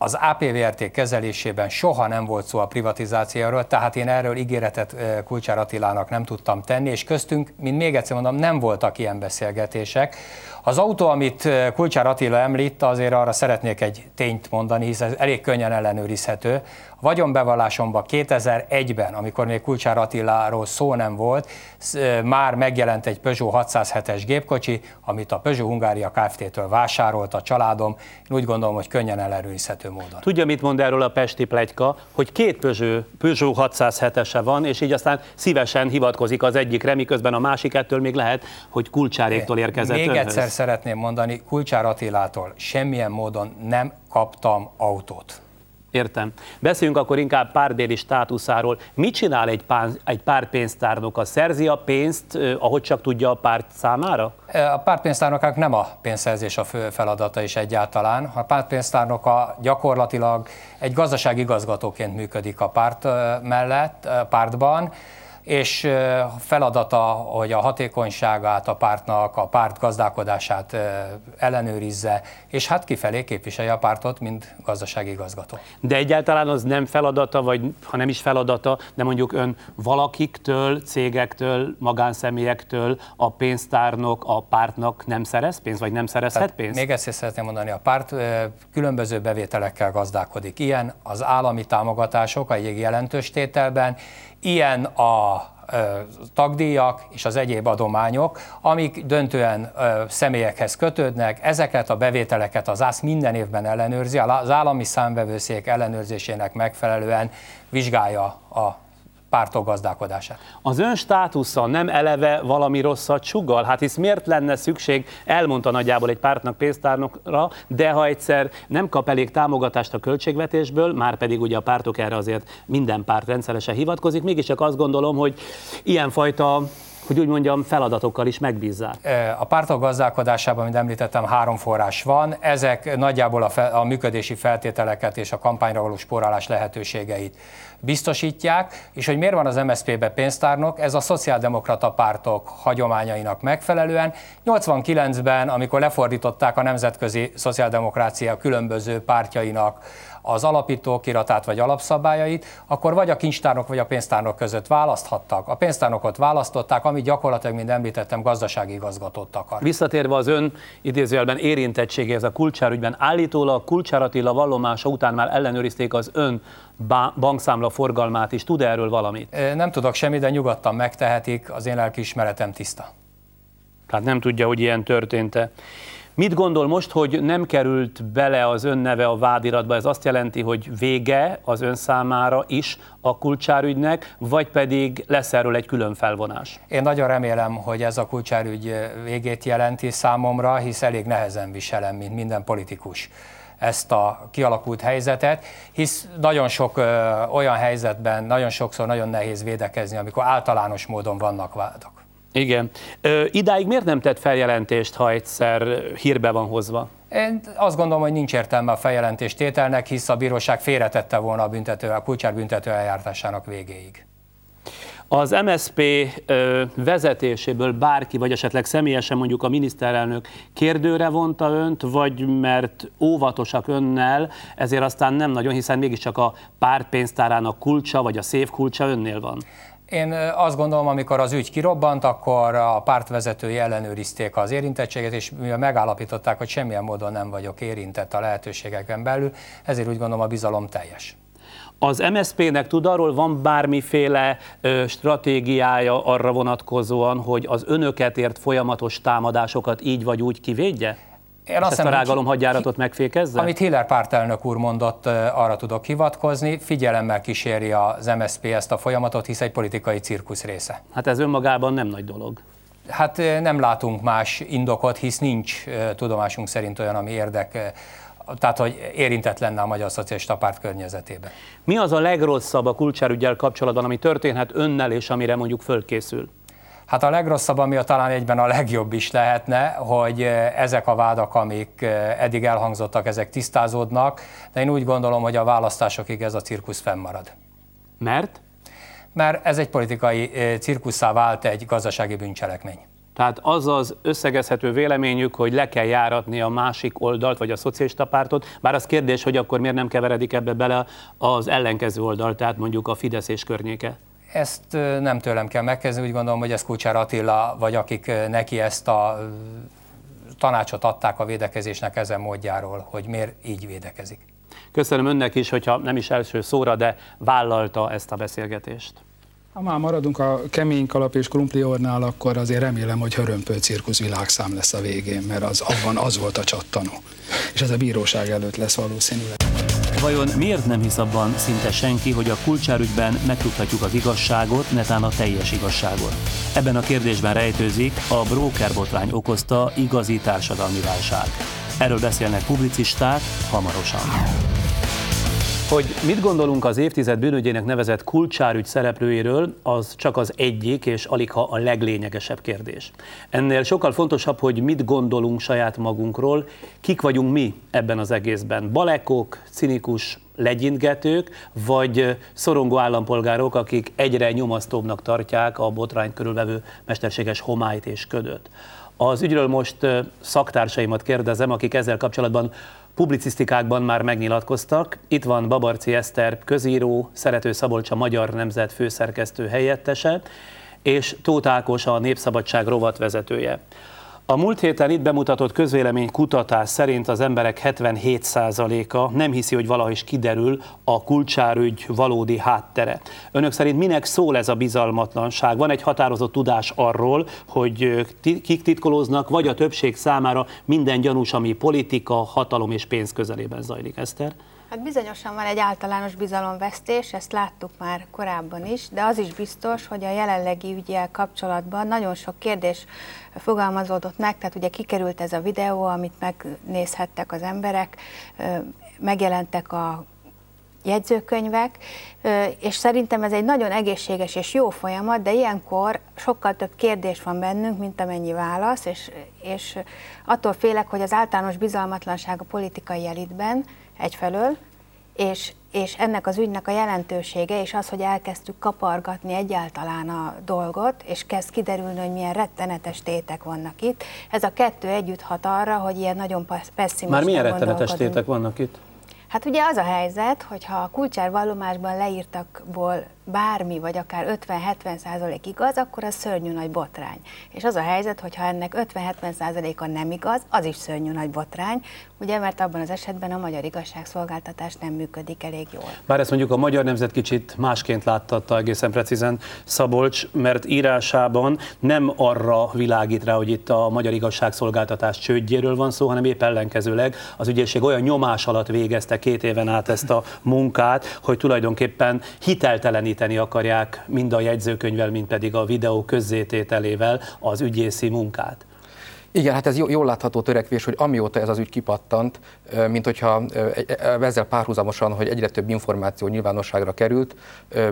az APVRT kezelésében soha nem volt szó a privatizációról, tehát én erről ígéretet Kulcsár Attilának nem tudtam tenni, és köztünk, mint még egyszer mondom, nem voltak ilyen beszélgetések. Az autó, amit Kulcsár Attila említ, azért arra szeretnék egy tényt mondani, hisz ez elég könnyen ellenőrizhető. A vagyonbevallásomban 2001-ben, amikor még Kulcsár Attiláról szó nem volt, már megjelent egy Peugeot 607-es gépkocsi, amit a Peugeot Hungária Kft.-től vásárolt a családom. Én úgy gondolom, hogy könnyen ellenőrizhető módon. Tudja, mit mond erről a pesti pletyka, hogy két Peugeot 607-ese van, és így aztán szívesen hivatkozik az egyikre, miközben a másik ettől még lehet, hogy Kulcsáréktól érkezett önhöz. Még egyszer szeretném mondani, Kulcsár Attilától semmilyen módon nem kaptam autót. Értem. Beszéljünk akkor inkább párbéli státuszáról. Mit csinál egy pártpénztárnoka? Szerzi a pénzt, ahogy csak tudja a párt számára? A pártpénztárnoknak nem a pénzszerzés a fő feladata is egyáltalán. A pártpénztárnoka gyakorlatilag egy gazdaságigazgatóként működik a párt mellett, pártban, és feladata, hogy a hatékonyságát a pártnak, a párt gazdálkodását ellenőrizze, és hát kifelé képviselje a pártot, mint gazdaságigazgató. De egyáltalán az nem feladata, vagy ha nem is feladata, de mondjuk ön valakiktől, cégektől, magánszemélyektől a pénztárnok, a pártnak nem szerez pénzt, vagy nem szerezhet pénzt? Még ezt is szeretném mondani, a párt különböző bevételekkel gazdálkodik. Ilyen az állami támogatások egy jelentős tételben, ilyen a tagdíjak és az egyéb adományok, amik döntően személyekhez kötődnek, ezeket a bevételeket az ÁSZ minden évben ellenőrzi, az állami számvevőszék ellenőrzésének megfelelően vizsgálja a pártok gazdálkodását. Az ön státusza nem eleve valami rosszat sugall? Hát hisz miért lenne szükség, elmondta nagyjából egy pártnak pénztárnokra, de ha egyszer nem kap elég támogatást a költségvetésből, már pedig ugye a pártok erre azért minden párt rendszeresen hivatkozik, mégiscsak azt gondolom, hogy ilyenfajta, hogy úgy mondjam, feladatokkal is megbízzák. A pártok gazdálkodásában, mint említettem, 3 forrás van, ezek nagyjából a működési feltételeket és a kampányra való spórálás lehetőségeit biztosítják, és hogy miért van az MSZP-ben pénztárnok, ez a szociáldemokrata pártok hagyományainak megfelelően. 89-ben, amikor lefordították a nemzetközi szociáldemokrácia különböző pártjainak az alapítókiratát vagy alapszabályait, akkor vagy a kincstárnok, vagy a pénztárnok között választhattak. A pénztárnokot választották, ami gyakorlatilag, mint említettem, gazdasági igazgatót akar. Visszatérve az ön idézőjelben érintettségéhez a Kulcsár ügyben, állítólag Kulcsár Attila vallomása után már ellenőrizték az ön bankszámla forgalmát is. Tud erről valamit? Nem tudok semmit, de nyugodtan megtehetik, az én lelkiismeretem tiszta. Tehát nem tudja, hogy ilyen történt-e. Mit gondol most, hogy nem került bele az ön neve a vádiratba? Ez azt jelenti, hogy vége az ön számára is a Kulcsár ügynek, vagy pedig lesz erről egy külön felvonás? Én nagyon remélem, hogy ez a Kulcsár ügy végét jelenti számomra, hisz elég nehezen viselem, mint minden politikus, ezt a kialakult helyzetet, hisz nagyon sok olyan helyzetben, nagyon sokszor nagyon nehéz védekezni, amikor általános módon vannak vádak. Igen. Idáig miért nem tett feljelentést, ha egyszer hírbe van hozva? Én azt gondolom, hogy nincs értelme a feljelentés tételnek, hisz a bíróság félretette volna a Kulcsár büntető eljártásának végéig. Az MSZP vezetéséből bárki, vagy esetleg személyesen mondjuk a miniszterelnök kérdőre vonta önt, vagy mert óvatosak önnel, ezért aztán nem nagyon, hiszen mégiscsak a pártpénztárának kulcsa, vagy a széf kulcsa önnél van. Én azt gondolom, amikor az ügy kirobbant, akkor a pártvezetői ellenőrizték az érintettséget, és mivel megállapították, hogy semmilyen módon nem vagyok érintett a lehetőségeken belül, ezért úgy gondolom, a bizalom teljes. Az MSZP-nek tud arról, van bármiféle stratégiája arra vonatkozóan, hogy az önöket ért folyamatos támadásokat így vagy úgy kivédje? Én azt hiszem, a rágalomhadjáratot megfékezze? Amit Hiller pártelnök úr mondott, arra tudok hivatkozni, figyelemmel kíséri az MSZP ezt a folyamatot, hisz egy politikai cirkusz része. Hát ez önmagában nem nagy dolog. Hát nem látunk más indokot, hisz nincs tudomásunk szerint olyan, ami érdek, tehát hogy érintett lenne a Magyar Szocialista Párt környezetében. Mi az a legrosszabb a Kulcsár üggyel kapcsolatban, ami történhet önnel és amire mondjuk fölkészül? Hát a legrosszabb, ami talán egyben a legjobb is lehetne, hogy ezek a vádak, amik eddig elhangzottak, ezek tisztázódnak, de én úgy gondolom, hogy a választásokig ez a cirkusz fennmarad. Mert? Mert ez egy politikai cirkusszá vált egy gazdasági bűncselekmény. Tehát az az összegezhető véleményük, hogy le kell járatni a másik oldalt, vagy a szocialista pártot, bár az kérdés, hogy akkor miért nem keveredik ebbe bele az ellenkező oldalt, tehát mondjuk a Fidesz és környéke. Ezt nem tőlem kell megkezdeni, úgy gondolom, hogy ez Kulcsár Attila, vagy akik neki ezt a tanácsot adták a védekezésnek ezen módjáról, hogy miért így védekezik. Köszönöm önnek is, hogyha nem is első szóra, de vállalta ezt a beszélgetést. Ha már maradunk a Keménykalap és Krumpliorrnál, akkor azért remélem, hogy hörömpő cirkusz világszám lesz a végén, mert abban az volt a csattanó. És ez a bíróság előtt lesz valószínűleg. Vajon miért nem hisz abban szinte senki, hogy a Kulcsár ügyben megtudhatjuk az igazságot, netán a teljes igazságot? Ebben a kérdésben rejtőzik a brókerbotrány okozta igazi társadalmi válság. Erről beszélnek publicisták hamarosan. Hogy mit gondolunk az évtized bűnügyének nevezett Kulcsár ügy szereplőiről, az csak az egyik és aligha a leglényegesebb kérdés. Ennél sokkal fontosabb, hogy mit gondolunk saját magunkról, kik vagyunk mi ebben az egészben. Balekok, cinikus legyintgetők, vagy szorongó állampolgárok, akik egyre nyomasztóbbnak tartják a botrányt körülvevő mesterséges homályt és ködöt. Az ügyről most szaktársaimat kérdezem, akik ezzel kapcsolatban publicisztikákban már megnyilatkoztak. Itt van Babarczy Eszter közíró, Szerető Szabolcs a Magyar Nemzet főszerkesztő helyettese, és Tóth Ákos a Népszabadság rovatvezetője. A múlt héten itt bemutatott közvéleménykutatás szerint az emberek 77%-a nem hiszi, hogy valaha is kiderül a Kulcsár ügy valódi háttere. Önök szerint minek szól ez a bizalmatlanság? Van egy határozott tudás arról, hogy kik titkolóznak, vagy a többség számára minden gyanús, ami politika, hatalom és pénz közelében zajlik? Eszter? Hát bizonyosan van egy általános bizalomvesztés, ezt láttuk már korábban is, de az is biztos, hogy a jelenlegi üggyel kapcsolatban nagyon sok kérdés fogalmazódott meg, tehát ugye kikerült ez a videó, amit megnézhettek az emberek, megjelentek a jegyzőkönyvek, és szerintem ez egy nagyon egészséges és jó folyamat, de ilyenkor sokkal több kérdés van bennünk, mint amennyi válasz, és attól félek, hogy az általános bizalmatlanság a politikai elitben egyfelől, és ennek az ügynek a jelentősége, és az, hogy elkezdtük kapargatni egyáltalán a dolgot, és kezd kiderülni, hogy milyen rettenetes tétek vannak itt. Ez a kettő együtt hat arra, hogy ilyen nagyon pessimista. Már milyen rettenetes tétek vannak itt? Hát ugye az a helyzet, hogyha a Kulcsár vallomásban leírtakból bármi, vagy akár 50-70% igaz, akkor az szörnyű nagy botrány. És az a helyzet, hogyha ennek 50-70%-a nem igaz, az is szörnyű nagy botrány, ugye, mert abban az esetben a magyar igazságszolgáltatás nem működik elég jól. Bár ezt mondjuk a Magyar Nemzet kicsit másként láttatta egészen precízen Szabolcs, mert írásában nem arra világít rá, hogy itt a magyar igazságszolgáltatás csődjéről van szó, hanem épp ellenkezőleg az ügyészség olyan nyomás alatt végezte 2 éven át ezt a munkát, hogy tulajdonképpen hiteltelenít akarják mind a jegyzőkönyvvel, mind pedig a videó közzétételével az ügyészi munkát. Igen, hát ez jól látható törekvés, hogy amióta ez az ügy kipattant, mint hogyha ezzel párhuzamosan, hogy egyre több információ nyilvánosságra került,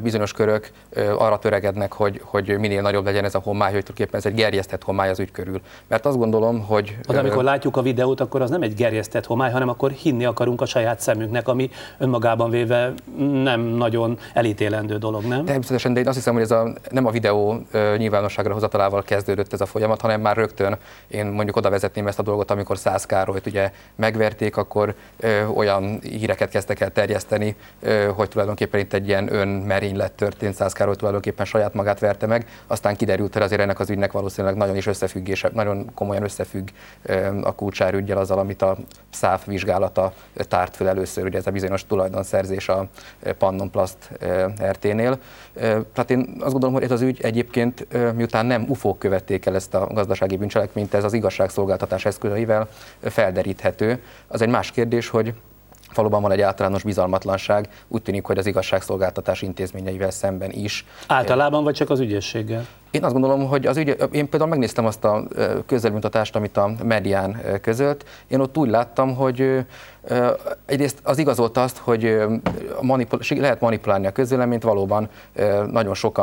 bizonyos körök arra töregednek, hogy minél nagyobb legyen ez a homály, hogy tulajdonképpen ez egy gerjesztett homály az ügy körül. Mert azt gondolom, hogy... Hát amikor látjuk a videót, akkor az nem egy gerjesztett homály, hanem akkor hinni akarunk a saját szemünknek, ami önmagában véve nem nagyon elítélendő dolog, nem? Természetesen, de én azt hiszem, hogy ez nem a videó nyilvánosságra hozatalával kezdődött ez a folyamat, hanem már rögtön én mondjuk oda vezetném ezt a dolgot, amikor Szász Károlyt ugye megverték, akkor olyan híreket kezdtek el terjeszteni, hogy tulajdonképpen itt egy ilyen önmerénylet történt, Szász Károly tulajdonképpen saját magát verte meg, aztán kiderült, hogy azért ennek az ügynek valószínűleg nagyon komolyan összefügg a Kulcsár üggyel azzal, amit a SZÁF vizsgálata tárt fel először, ugye ez a bizonyos tulajdonszerzés a Pannon Plast Rt-nél. Tehát én azt gondolom, hogy ez az ügy egyébként, miután nem ufók követték el ezt a gazdasági bűncselekményt, ez az igazságszolgáltatás eszközeivel felderíthető. Az egy más kérdés, hogy valóban van egy általános bizalmatlanság, úgy tűnik, hogy az igazságszolgáltatás intézményeivel szemben is. Általában vagy csak az ügyészséggel? Én azt gondolom, hogy én például megnéztem azt a közleménymutatást, amit a Medián közölt. Én ott úgy láttam, hogy egyrészt az igazolta azt, hogy lehet manipulálni a közvéleményt, valóban nagyon sok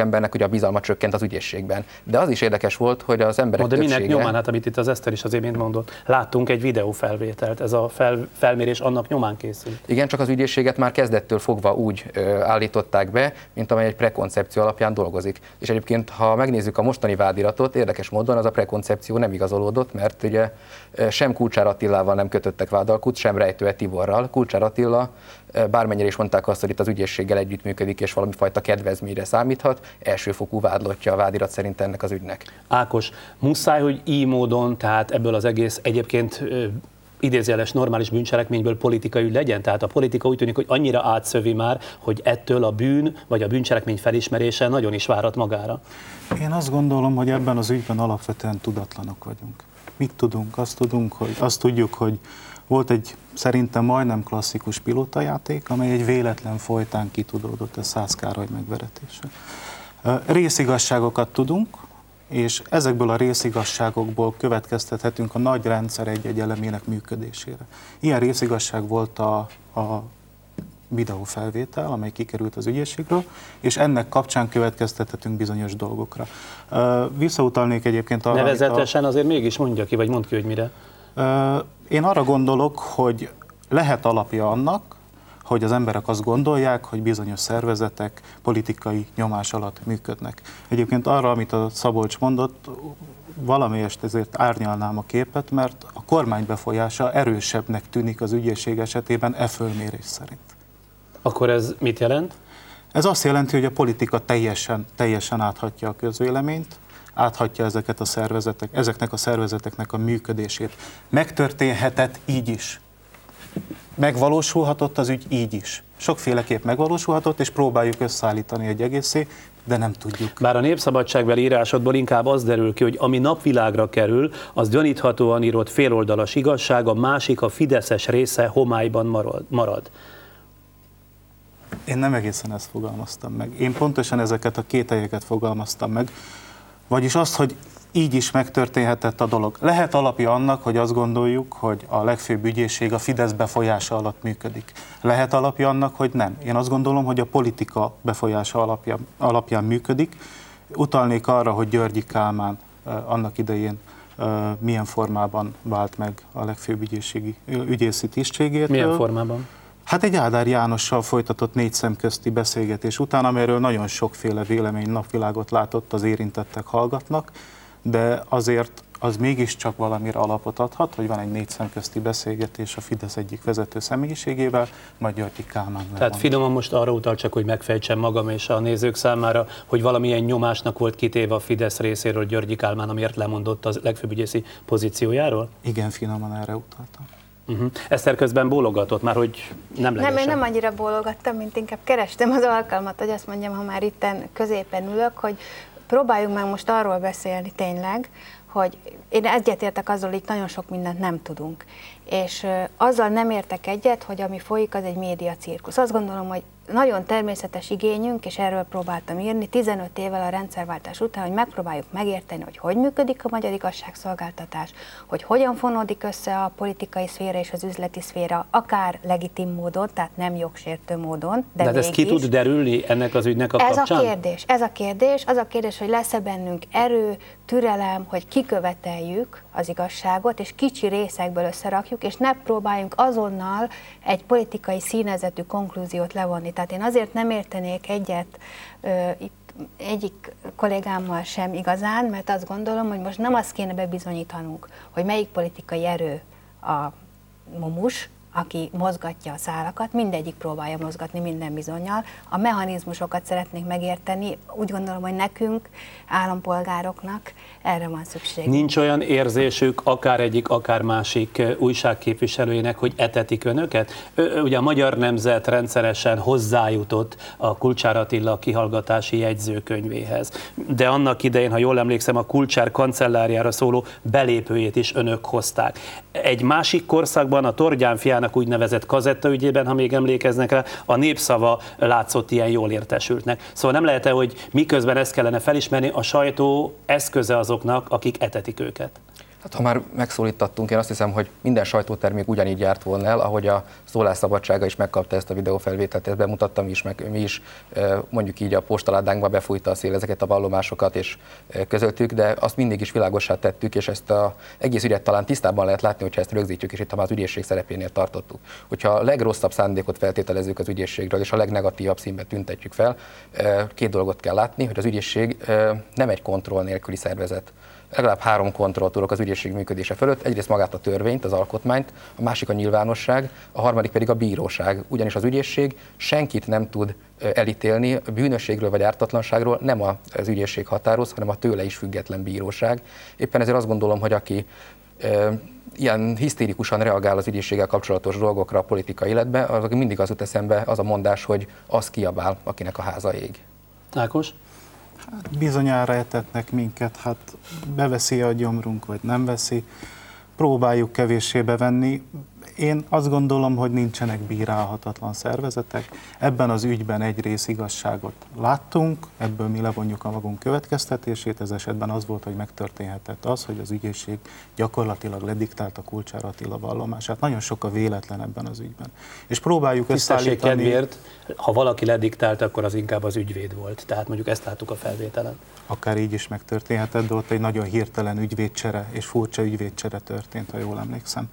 embernek ugye a bizalma csökkent az ügyészségben. De az is érdekes volt, hogy az emberek többsége... De minek nyomán, hát amit itt az Eszter is az imént mondott, láttunk egy videófelvételt, ez a felmérés annak nyomán készült. Igen, csak az ügyészséget már kezdettől fogva úgy állították be, mint amely egy prekoncepció alapján dolgozik. És egyébként, ha megnézzük a mostani vádiratot, érdekes módon az a prekoncepció nem igazolódott, mert ugye sem Kulcsár Attilával nem kötöttek vádalkut, sem Rejtő E. Tiborral. Kulcsár Attila, bármennyire is mondták azt, hogy itt az ügyészséggel együttműködik, és valami fajta kedvezményre számíthat, elsőfokú vádlottja a vádirat szerint ennek az ügynek. Ákos, muszáj, hogy így módon, tehát ebből az egész egyébként idézőjeles normális bűncselekményből politikai ügy legyen? Tehát a politika úgy tűnik, hogy annyira átszövi már, hogy ettől a bűn vagy a bűncselekmény felismerése nagyon is várat magára. Én azt gondolom, hogy ebben az ügyben alapvetően tudatlanok vagyunk. Mit tudunk? Azt tudjuk, hogy volt egy szerintem majdnem klasszikus pilótajáték, amely egy véletlen folytán kitudódott, a Szász Károly megveretése. Részigazságokat tudunk, és ezekből a részigazságokból következtethetünk a nagy rendszer egy-egy elemének működésére. Ilyen részigazság volt a videófelvétel, amely kikerült az ügyészségről, és ennek kapcsán következtethetünk bizonyos dolgokra. Visszautalnék egyébként arra... Nevezetesen azért mégis mondja ki, vagy mondd ki, hogy mire. Én arra gondolok, hogy lehet alapja annak, hogy az emberek azt gondolják, hogy bizonyos szervezetek politikai nyomás alatt működnek. Egyébként arra, amit a Szabolcs mondott, valamelyest ezért árnyalnám a képet, mert a kormány befolyása erősebbnek tűnik az ügyészség esetében e fölmérés szerint. Akkor ez mit jelent? Ez azt jelenti, hogy a politika teljesen áthatja a közvéleményt, áthatja ezeknek a szervezeteknek a működését. Megtörténhetett így is. Megvalósulhatott az ügy így is. Sokféleképp megvalósulhatott, és próbáljuk összeállítani egy egészé, de nem tudjuk. Bár a népszabadságbeli írásodból inkább az derül ki, hogy ami napvilágra kerül, az gyaníthatóan írott féloldalas igazság, a másik, a fideszes része homályban marad. Én nem egészen ezt fogalmaztam meg. Én pontosan ezeket a kételyeket fogalmaztam meg. Vagyis azt, hogy így is megtörténhetett a dolog. Lehet alapja annak, hogy azt gondoljuk, hogy a legfőbb ügyészség a Fidesz befolyása alatt működik. Lehet alapja annak, hogy nem. Én azt gondolom, hogy a politika befolyása alapján működik. Utalnék arra, hogy Györgyi Kálmán annak idején milyen formában vált meg a legfőbb ügyészi tisztségétől. Milyen formában? Hát egy Ádár Jánossal folytatott négy szemközti beszélgetés után, amelyről nagyon sokféle vélemény napvilágot látott, az érintettek hallgatnak, de azért az mégiscsak valamire alapot adhat, hogy van egy négy szemközti beszélgetés a Fidesz egyik vezető személyiségével, majd Györgyi Kálmán. Tehát finoman most arra utal, csak hogy megfejtsem magam és a nézők számára, hogy valamilyen nyomásnak volt kitéve a Fidesz részéről Györgyi Kálmán, amiért lemondott az legfőbb ügyészi pozíciójáról? Igen, finoman erre utaltam. Eszter közben bólogatott már, hogy nem legyen. Nem, én nem annyira bólogattam, mint inkább kerestem az alkalmat, hogy azt mondjam, ha már itten középen ülök, hogy próbáljunk meg most arról beszélni tényleg, hogy én egyetértek azzal, hogy nagyon sok mindent nem tudunk. És azzal nem értek egyet, hogy ami folyik, az egy médiacirkusz. Azt gondolom, hogy nagyon természetes igényünk, és erről próbáltam írni 15 évvel a rendszerváltás után, hogy megpróbáljuk megérteni, hogy működik a magyar igazságszolgáltatás, hogy hogyan fonódik össze a politikai szféra és az üzleti szféra, akár legitim módon, tehát nem jogsértő módon, de mégis. Ez ki tud derülni ennek az ügynek a kapcsán? Az a kérdés, hogy lesz-e bennünk erő, türelem, hogy kiköveteljük az igazságot, és kicsi részekből összerakjuk, és ne próbáljunk azonnal egy politikai színezetű konklúziót levonni. Tehát én azért nem értenék egyet egyik kollégámmal sem igazán, mert azt gondolom, hogy most nem azt kéne bebizonyítanunk, hogy melyik politikai erő a mumus, aki mozgatja a szálakat, mindegyik próbálja mozgatni minden bizonnyal. A mechanizmusokat szeretnénk megérteni, úgy gondolom, hogy nekünk, állampolgároknak erre van szükség. Nincs olyan érzésük, akár egyik, akár másik újságképviselőjének, hogy etetik önöket? Ugye a Magyar Nemzet rendszeresen hozzájutott a Kulcsár Attila kihallgatási jegyzőkönyvéhez, de annak idején, ha jól emlékszem, a Kulcsár kancelláriára szóló belépőjét is önök hozták. Egy másik korszakban a Torgyán fiának úgynevezett kazettaügyében, ha még emlékeznek rá, a Népszava látszott ilyen jól értesültnek. Szóval nem lehet-e, hogy miközben ezt kellene felismerni, a sajtó eszköze azoknak, akik etetik őket? Hát, ha már megszólítattunk, én azt hiszem, hogy minden sajtótermék ugyanígy járt volna el, ahogy a szólásszabadsága is megkapta ezt a videófelvételt, ezt bemutattam is, meg mi is mondjuk így a postaládánkba befújta a szél ezeket a vallomásokat, és közöltük, de azt mindig is világossá tettük, és ezt az egész ügyet talán tisztában lehet látni, hogyha ezt rögzítjük, és itt már az ügyészség szerepénél tartottuk. Hogyha a legrosszabb szándékot feltételezzük az ügyészségről, és a legnegatívabb színben tüntetjük fel, két dolgot kell látni, hogy az ügyészség nem egy kontroll nélküli szervezet. Legalább három kontrolltúrok az ügyészség működése fölött, egyrészt magát a törvényt, az alkotmányt, a másik a nyilvánosság, a harmadik pedig a bíróság. Ugyanis az ügyészség senkit nem tud elítélni, a bűnösségről vagy ártatlanságról nem az ügyészség határoz, hanem a tőle is független bíróság. Éppen ezért azt gondolom, hogy aki ilyen hisztérikusan reagál az ügyészséggel kapcsolatos dolgokra a politikai életbe, az mindig az jut eszembe az a mondás, hogy az kiabál, akinek a háza ég. Ákos? Hát bizonyára etetnek minket, hát beveszi a gyomrunk, vagy nem veszi. Próbáljuk kevéssé bevenni. Én azt gondolom, hogy nincsenek bírálhatatlan szervezetek. Ebben az ügyben egyrészt igazságot láttunk, ebből mi levonjuk a magunk következtetését. Ez esetben az volt, hogy megtörténhetett az, hogy az ügyészség gyakorlatilag lediktálta Kulcsár Attila vallomását. Nagyon sok a véletlen ebben az ügyben. És próbáljuk összeállítani... Kedvéért, ha valaki lediktált, akkor az inkább az ügyvéd volt. Tehát mondjuk ezt láttuk a felvételen. Akár így is megtörténhetett, de ott egy nagyon hirtelen ügyvédcsere és furcsa ügyvédcsere történt, ha jól emlékszem.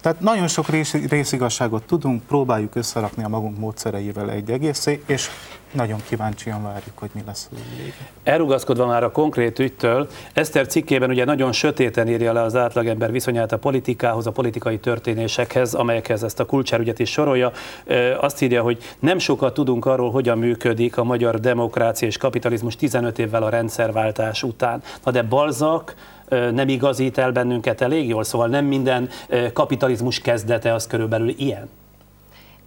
Tehát nagyon sok részigazságot tudunk, próbáljuk összerakni a magunk módszereivel egy egészé, és nagyon kíváncsian várjuk, hogy mi lesz az ügy. Elrugaszkodva már a konkrét ügytől, Eszter cikkében ugye nagyon sötéten írja le az átlagember viszonyát a politikához, a politikai történésekhez, amelyekhez ezt a Kulcsárügyet is sorolja. Azt írja, hogy nem sokat tudunk arról, hogyan működik a magyar demokrácia és kapitalizmus 15 évvel a rendszerváltás után. Na de Balzac nem igazít el bennünket elég jól, szóval nem minden kapitalizmus kezdete az körülbelül ilyen.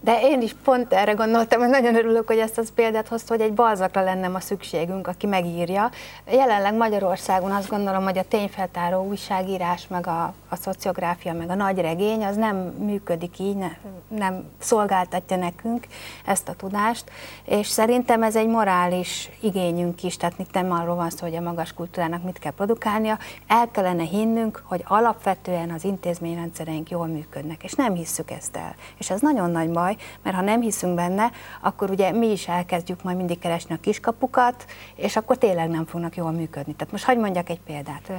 De én is pont erre gondoltam, hogy nagyon örülök, hogy ezt az példát hozta, hogy egy Balzacra lenne ma szükségünk, aki megírja. Jelenleg Magyarországon azt gondolom, hogy a tényfeltáró újságírás, meg a szociográfia, meg a nagyregény, az nem működik így, nem szolgáltatja nekünk ezt a tudást, és szerintem ez egy morális igényünk is, tehát itt nem arról van szó, hogy a magas kultúrának mit kell produkálnia, el kellene hinnünk, hogy alapvetően az intézményrendszereink jól működnek, és nem hisszük ezt el. És ez nagyon nagy baj, mert ha nem hiszünk benne, akkor ugye mi is elkezdjük majd mindig keresni a kiskapukat, és akkor tényleg nem fognak jól működni. Tehát most hagyd mondjak egy példát.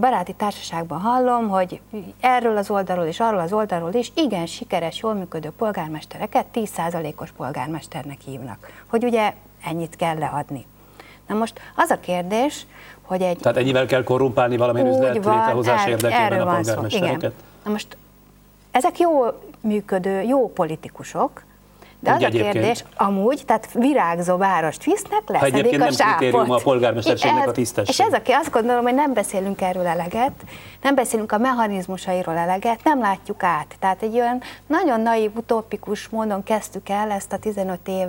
Baráti társaságban hallom, hogy erről az oldalról és arról az oldalról is igen sikeres, jól működő polgármestereket 10%-os polgármesternek hívnak. Hogy ugye ennyit kell leadni. Na most az a kérdés, hogy egy... Tehát ennyivel kell korrumpálni valamilyen üzleti létrehozás érdekében a polgármestereket. Na most ezek jó működő, jó politikusok, de az a kérdés, amúgy, tehát virágzó várost visznek, leszedik a sápot. A polgármesterségnek a tisztesség. És ez azt gondolom, hogy nem beszélünk erről eleget, nem beszélünk a mechanizmusairól eleget, nem látjuk át. Tehát egy olyan nagyon naiv, utópikus módon kezdtük el ezt a 15 év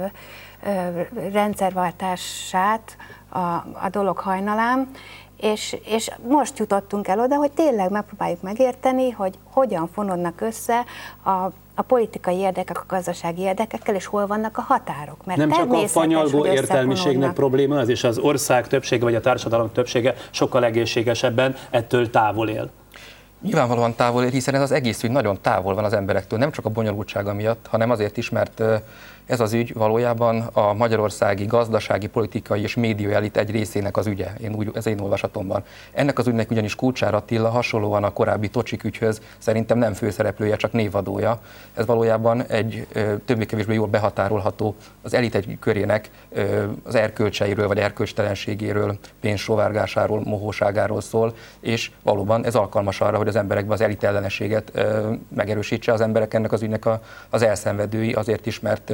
rendszerváltását a dolog hajnalán, és most jutottunk el oda, hogy tényleg megpróbáljuk megérteni, hogy hogyan fonódnak össze a politikai érdekek, a gazdasági érdekekkel, és hol vannak a határok. Mert nem csak a fanyalgó értelmiségnek probléma ez, és az ország többsége, vagy a társadalom többsége sokkal egészségesebben ettől távol él. Nyilvánvalóan távol él, hiszen ez az egész ügy nagyon távol van az emberektől, nem csak a bonyolultsága miatt, hanem azért is, mert ez az ügy valójában a magyarországi gazdasági, politikai és médiaelit egy részének az ügye, ez én olvasatomban. Ennek az ügynek ugyanis Kulcsár Attila hasonlóan a korábbi Tocsik ügyhöz szerintem nem főszereplője, csak névadója. Ez valójában egy többé-kevésbé jól behatárolható, az elit egy körének az erkölcseiről vagy erkölcstelenségéről, pénzsóvárgásáról, mohóságáról szól, és valóban ez alkalmas arra, hogy az emberekben az elit ellenességet megerősítse, az emberek ennek az ügynek az elszenvedői, azért is, mert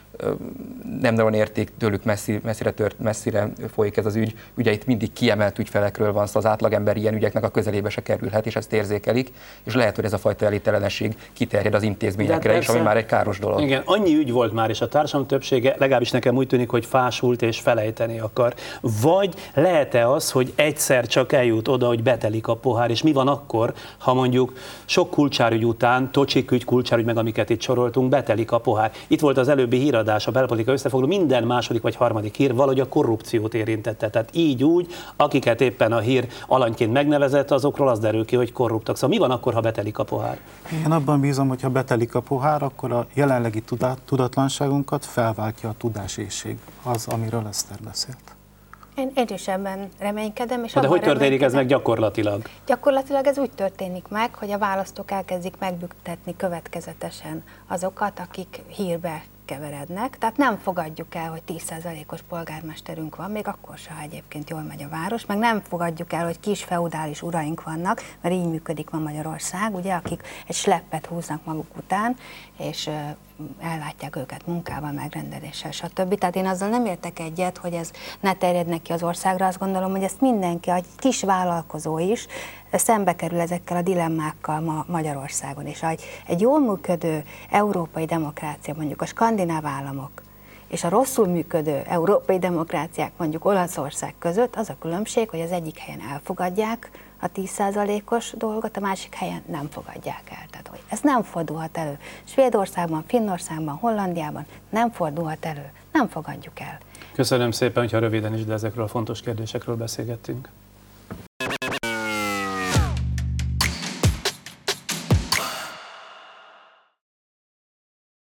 nem nagyon érték tőlük, messzire folyik ez az ügy. Ugye itt mindig kiemelt ügyfelekről van szó, szóval az átlagember ilyen ügyeknek a közelébe se kerülhet, és ezt érzékelik, és lehet, hogy ez a fajta elitelenség kiterjed az intézményekre is, ami már egy káros dolog. Igen, annyi ügy volt már, és a társadalom többsége, legalábbis nekem úgy tűnik, hogy fásult és felejteni akar. Vagy lehet-e az, hogy egyszer csak eljut oda, hogy betelik a pohár, és mi van akkor, ha mondjuk sok Kulcsárügy után, Tocsik ügy, Kulcsárügy, meg amiket itt soroltunk, betelik a pohár. Itt volt az előbbi híradás, a belpolitika összefoglaló, minden második vagy harmadik hír valahogy a korrupciót érintette. Tehát így úgy, akiket éppen a hír alanyként megnevezett, azokról az derül ki, hogy korruptak. Szóval mi van akkor, ha betelik a pohár? Én abban bízom, hogy ha betelik a pohár, akkor a jelenlegi tudatlanságunkat felváltja a tudásészség, az, amiről Eszter beszélt. Én is ebben reménykedem. És de hogy történik ez meg gyakorlatilag? Gyakorlatilag ez úgy történik meg, hogy a választók elkezdik megbüntetni következetesen azokat, akik hírbe keverednek, tehát nem fogadjuk el, hogy 10%-os polgármesterünk van, még akkor se, ha egyébként jól megy a város, meg nem fogadjuk el, hogy kis feudális uraink vannak, mert így működik ma Magyarország, ugye, akik egy sleppet húznak maguk után, és ellátják őket munkával, megrendeléssel, stb. Tehát én azzal nem értek egyet, hogy ez ne terjednek ki az országra, azt gondolom, hogy ezt mindenki, a kis vállalkozó is szembe kerül ezekkel a dilemmákkal ma Magyarországon, és egy jól működő európai demokrácia, mondjuk a skandináv államok, és a rosszul működő európai demokráciák, mondjuk Olaszország között, az a különbség, hogy az egyik helyen elfogadják a 10%-os dolgot, a másik helyen nem fogadják el. Tehát, hogy ez nem fordulhat elő. Svédországban, Finnországban, Hollandiában nem fordulhat elő. Nem fogadjuk el. Köszönöm szépen, hogyha röviden is, de ezekről a fontos kérdésekről beszélgettünk.